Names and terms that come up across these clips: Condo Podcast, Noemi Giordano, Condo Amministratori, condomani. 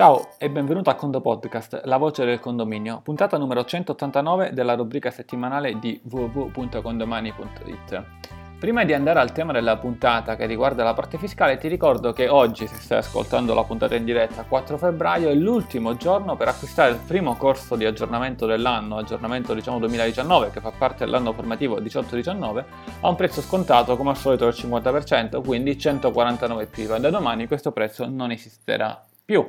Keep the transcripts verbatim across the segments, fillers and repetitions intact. Ciao e benvenuto a Condo Podcast, la voce del condominio, puntata numero centottantanove della rubrica settimanale di w w w punto condomani punto i t. Prima di andare al tema della puntata che riguarda la parte fiscale, ti ricordo che oggi, se stai ascoltando la puntata in diretta, quattro febbraio, è l'ultimo giorno per acquistare il primo corso di aggiornamento dell'anno, aggiornamento diciamo duemiladiciannove, che fa parte dell'anno formativo diciotto diciannove, a un prezzo scontato come al solito del cinquanta per cento, quindi centoquarantanove più. Da domani questo prezzo non esisterà più.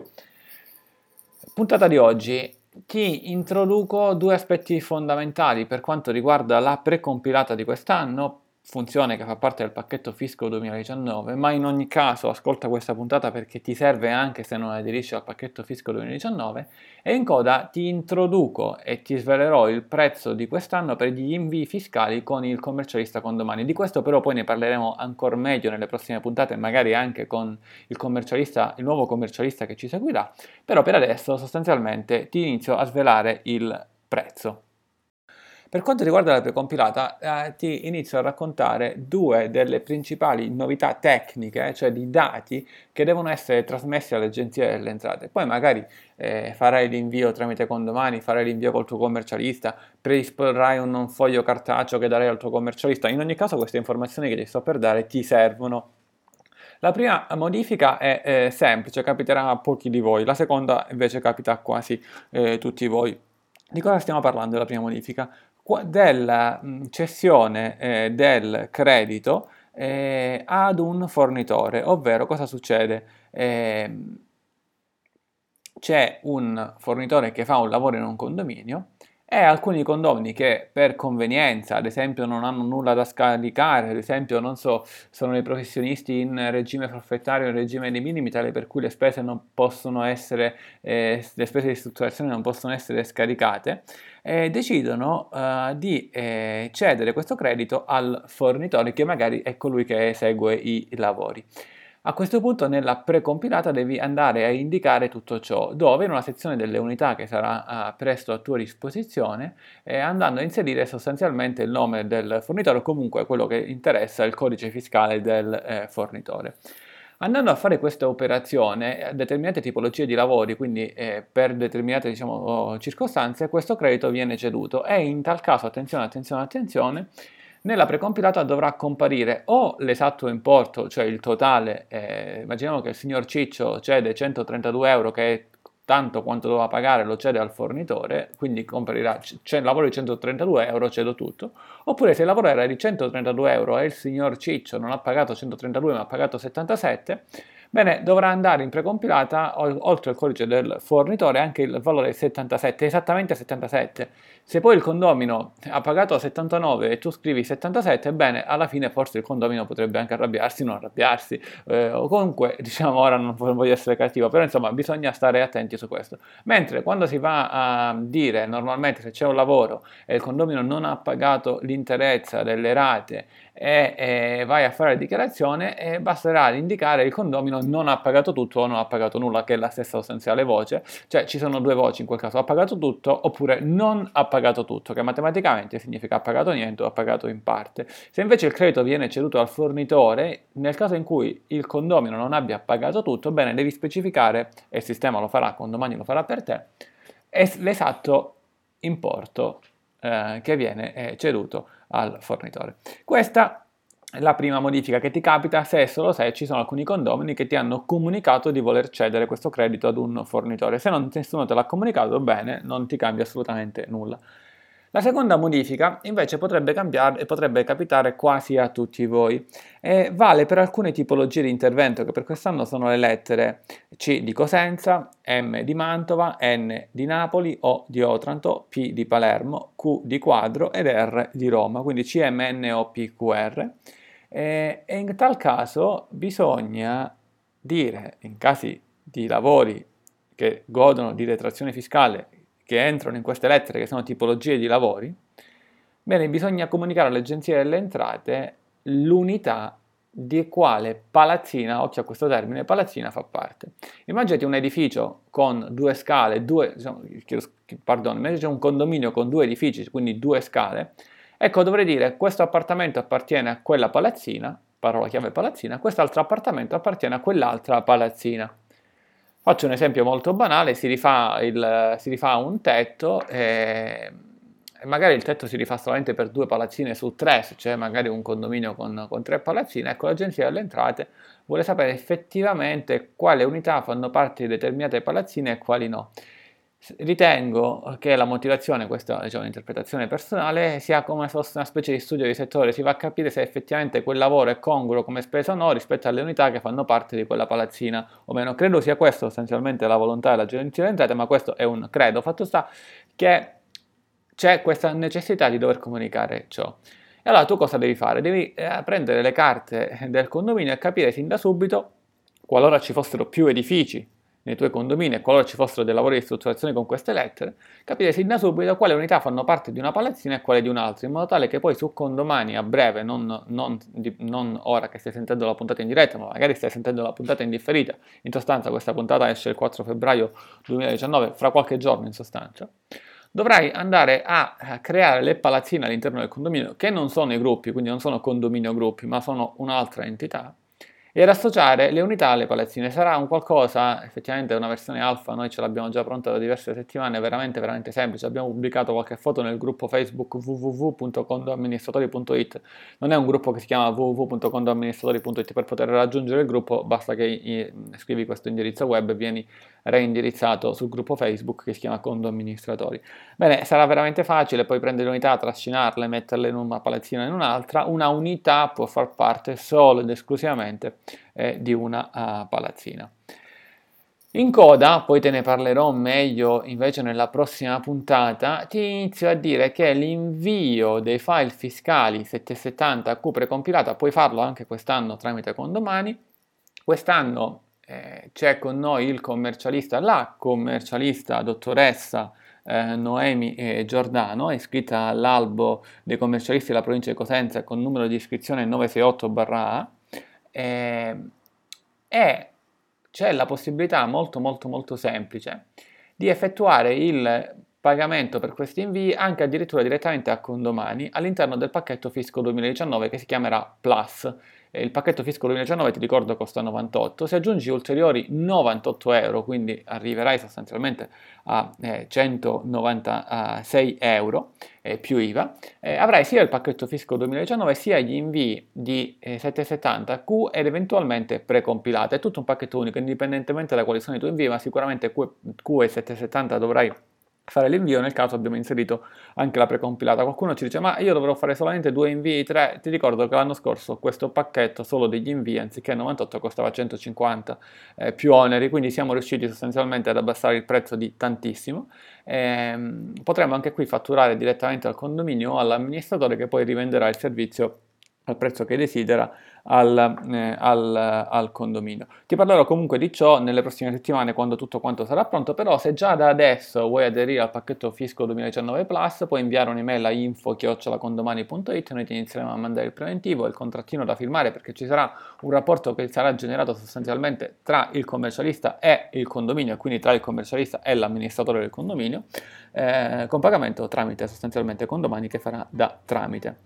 Puntata di oggi ti introduco due aspetti fondamentali per quanto riguarda la precompilata di quest'anno, funzione che fa parte del pacchetto fisco duemiladiciannove, ma in ogni caso ascolta questa puntata perché ti serve anche se non aderisci al pacchetto fisco duemiladiciannove, e in coda ti introduco e ti svelerò il prezzo di quest'anno per gli invii fiscali con il commercialista Condomani. Di questo però poi ne parleremo ancora meglio nelle prossime puntate, magari anche con il commercialista, il nuovo commercialista che ci seguirà, però per adesso sostanzialmente ti inizio a svelare il prezzo. Per quanto riguarda la precompilata, eh, ti inizio a raccontare due delle principali novità tecniche, cioè di dati che devono essere trasmessi all'Agenzia delle Entrate. Poi magari eh, farai l'invio tramite Condomani, farai l'invio col tuo commercialista, predisporrai un, un foglio cartaceo che darai al tuo commercialista. In ogni caso queste informazioni che ti sto per dare ti servono. La prima modifica è eh, semplice, capiterà a pochi di voi, la seconda invece capita a quasi eh, tutti voi. Di cosa stiamo parlando della prima modifica? Della cessione eh, del credito eh, ad un fornitore, ovvero cosa succede? Eh, c'è un fornitore che fa un lavoro in un condominio e alcuni condomini che per convenienza, ad esempio non hanno nulla da scaricare, ad esempio non so, sono dei professionisti in regime forfettario, in regime dei minimi, tale per cui le spese non possono essere, eh, le spese di strutturazione non possono essere scaricate, eh, decidono eh, di eh, cedere questo credito al fornitore che magari è colui che esegue i lavori. A questo punto nella precompilata devi andare a indicare tutto ciò, dove in una sezione delle unità che sarà uh, presto a tua disposizione, eh, andando a inserire sostanzialmente il nome del fornitore o comunque quello che interessa il codice fiscale del eh, fornitore. Andando a fare questa operazione, determinate tipologie di lavori, quindi eh, per determinate diciamo, circostanze, questo credito viene ceduto e in tal caso, attenzione, attenzione, attenzione, nella precompilata dovrà comparire o l'esatto importo, cioè il totale, eh, immaginiamo che il signor Ciccio cede centotrentadue euro, che è tanto quanto doveva pagare, lo cede al fornitore, quindi comparirà c- il lavoro di centotrentadue euro, cedo tutto, oppure se il lavoro era di centotrentadue euro e il signor Ciccio non ha pagato centotrentadue ma ha pagato settantasette, bene, dovrà andare in precompilata, oltre al codice del fornitore, anche il valore settantasette, esattamente settantasette. Se poi il condomino ha pagato settantanove e tu scrivi settantasette, bene, alla fine forse il condomino potrebbe anche arrabbiarsi, non arrabbiarsi, eh, o comunque, diciamo, ora non voglio essere cattivo, però insomma bisogna stare attenti su questo. Mentre quando si va a dire, normalmente se c'è un lavoro e il condomino non ha pagato l'interezza delle rate, e eh, vai a fare la dichiarazione e eh, basterà indicare il condomino non ha pagato tutto o non ha pagato nulla, che è la stessa sostanziale voce, cioè ci sono due voci in quel caso, ha pagato tutto oppure non ha pagato tutto, che matematicamente significa ha pagato niente o ha pagato in parte. Se invece il credito viene ceduto al fornitore, nel caso in cui il condomino non abbia pagato tutto, bene, devi specificare, e il sistema lo farà, Condomani lo farà per te, es- l'esatto importo eh, che viene eh, ceduto al fornitore. Questa è la prima modifica che ti capita se e solo se ci sono alcuni condomini che ti hanno comunicato di voler cedere questo credito ad un fornitore. Se non nessuno te l'ha comunicato, bene, non ti cambia assolutamente nulla. La seconda modifica invece potrebbe cambiare e potrebbe capitare quasi a tutti voi. E vale per alcune tipologie di intervento che per quest'anno sono le lettere C di Cosenza, M di Mantova, N di Napoli, O di Otranto, P di Palermo, Q di Quadro ed R di Roma, quindi C M N O P Q R. E in tal caso bisogna dire, in casi di lavori che godono di detrazione fiscale, che entrano in queste lettere, che sono tipologie di lavori, bene, bisogna comunicare all'Agenzia delle Entrate l'unità di quale palazzina, occhio a questo termine, palazzina fa parte. Immaginate un edificio con due scale, due, diciamo, pardon, invece c'è un condominio con due edifici, quindi due scale, ecco, dovrei dire questo appartamento appartiene a quella palazzina, parola chiave palazzina, quest'altro appartamento appartiene a quell'altra palazzina. Faccio un esempio molto banale, si rifà, il, si rifà un tetto e magari il tetto si rifà solamente per due palazzine su tre, cioè magari un condominio con, con tre palazzine. Ecco, l'Agenzia delle Entrate vuole sapere effettivamente quale unità fanno parte di determinate palazzine e quali no. Ritengo che la motivazione, questa è un'interpretazione personale, sia come se fosse una specie di studio di settore, si va a capire se effettivamente quel lavoro è congruo come spesa o no rispetto alle unità che fanno parte di quella palazzina o meno. Credo sia questa sostanzialmente la volontà dell'Agenzia delle Entrate, ma questo è un credo, fatto sta che c'è questa necessità di dover comunicare ciò. E allora tu cosa devi fare? Devi eh, prendere le carte del condominio e capire sin da subito, qualora ci fossero più edifici nei tuoi condomini e qualora ci fossero dei lavori di strutturazione con queste lettere, capire sin da subito quale unità fanno parte di una palazzina e quale di un'altra, in modo tale che poi su Condomani a breve, non, non, di, non ora che stai sentendo la puntata in diretta, ma magari stai sentendo la puntata in differita, in sostanza questa puntata esce il quattro febbraio duemiladiciannove, fra qualche giorno in sostanza, dovrai andare a creare le palazzine all'interno del condominio, che non sono i gruppi, quindi non sono condominio gruppi, ma sono un'altra entità, e ad associare le unità alle palazzine. Sarà un qualcosa, effettivamente una versione alfa, noi ce l'abbiamo già pronta da diverse settimane, è veramente veramente semplice, abbiamo pubblicato qualche foto nel gruppo Facebook w w w punto condo amministratori punto i t, non è un gruppo che si chiama w w w punto condo amministratori punto i t, per poter raggiungere il gruppo basta che scrivi questo indirizzo web e vieni reindirizzato sul gruppo Facebook che si chiama Condo Amministratori. Bene, sarà veramente facile poi prendere le unità, trascinarle, metterle in una palazzina e in un'altra. Una unità può far parte solo ed esclusivamente Eh, di una uh, palazzina. In coda, poi te ne parlerò meglio invece nella prossima puntata, ti inizio a dire che l'invio dei file fiscali settecentosettanta Q precompilata, puoi farlo anche quest'anno tramite Condomani. Quest'anno eh, c'è con noi il commercialista, la commercialista dottoressa Eh, Noemi eh, Giordano, è iscritta all'albo dei commercialisti della provincia di Cosenza con numero di iscrizione nove sei otto A. Eh, e c'è la possibilità molto molto molto semplice di effettuare il pagamento per questi invii anche addirittura direttamente a Condomani all'interno del pacchetto fisco duemiladiciannove che si chiamerà Plus. Eh, il pacchetto fisco duemiladiciannove, ti ricordo, costa novantotto, se aggiungi ulteriori novantotto euro, quindi arriverai sostanzialmente a eh, centonovantasei euro eh, più I V A, eh, avrai sia il pacchetto fisco duemiladiciannove sia gli invii di eh, settecentosettanta Q ed eventualmente precompilate. È tutto un pacchetto unico, indipendentemente da quali sono i tuoi invii, ma sicuramente Q, Q e settecentosettanta dovrai fare l'invio, nel caso abbiamo inserito anche la precompilata. Qualcuno ci dice, ma io dovrò fare solamente due invii, tre? Ti ricordo che l'anno scorso questo pacchetto solo degli invii, anziché novantotto, costava centocinquanta eh, più oneri, quindi siamo riusciti sostanzialmente ad abbassare il prezzo di tantissimo. Ehm, potremmo anche qui fatturare direttamente al condominio o all'amministratore, che poi rivenderà il servizio al prezzo che desidera al, eh, al, al condominio. Ti parlerò comunque di ciò nelle prossime settimane quando tutto quanto sarà pronto, però se già da adesso vuoi aderire al pacchetto fisco duemiladiciannove Plus puoi inviare un'email a info chiocciola condomani punto i t, noi ti inizieremo a mandare il preventivo, il contrattino da firmare, perché ci sarà un rapporto che sarà generato sostanzialmente tra il commercialista e il condominio, e quindi tra il commercialista e l'amministratore del condominio, eh, con pagamento tramite sostanzialmente Condomani che farà da tramite.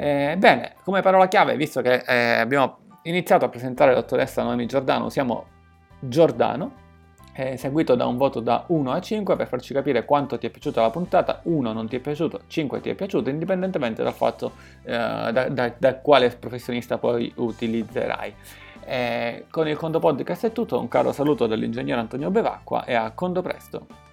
Eh, bene, come parola chiave, visto che eh, abbiamo iniziato a presentare la dottoressa Noemi Giordano, usiamo Giordano, eh, seguito da un voto da uno a cinque per farci capire quanto ti è piaciuta la puntata. Uno non ti è piaciuto, cinque ti è piaciuto, indipendentemente dal fatto eh, da, da, da quale professionista poi utilizzerai. Eh, con il Condo Podcast è tutto, un caro saluto dall'ingegnere Antonio Bevacqua e a Condo presto!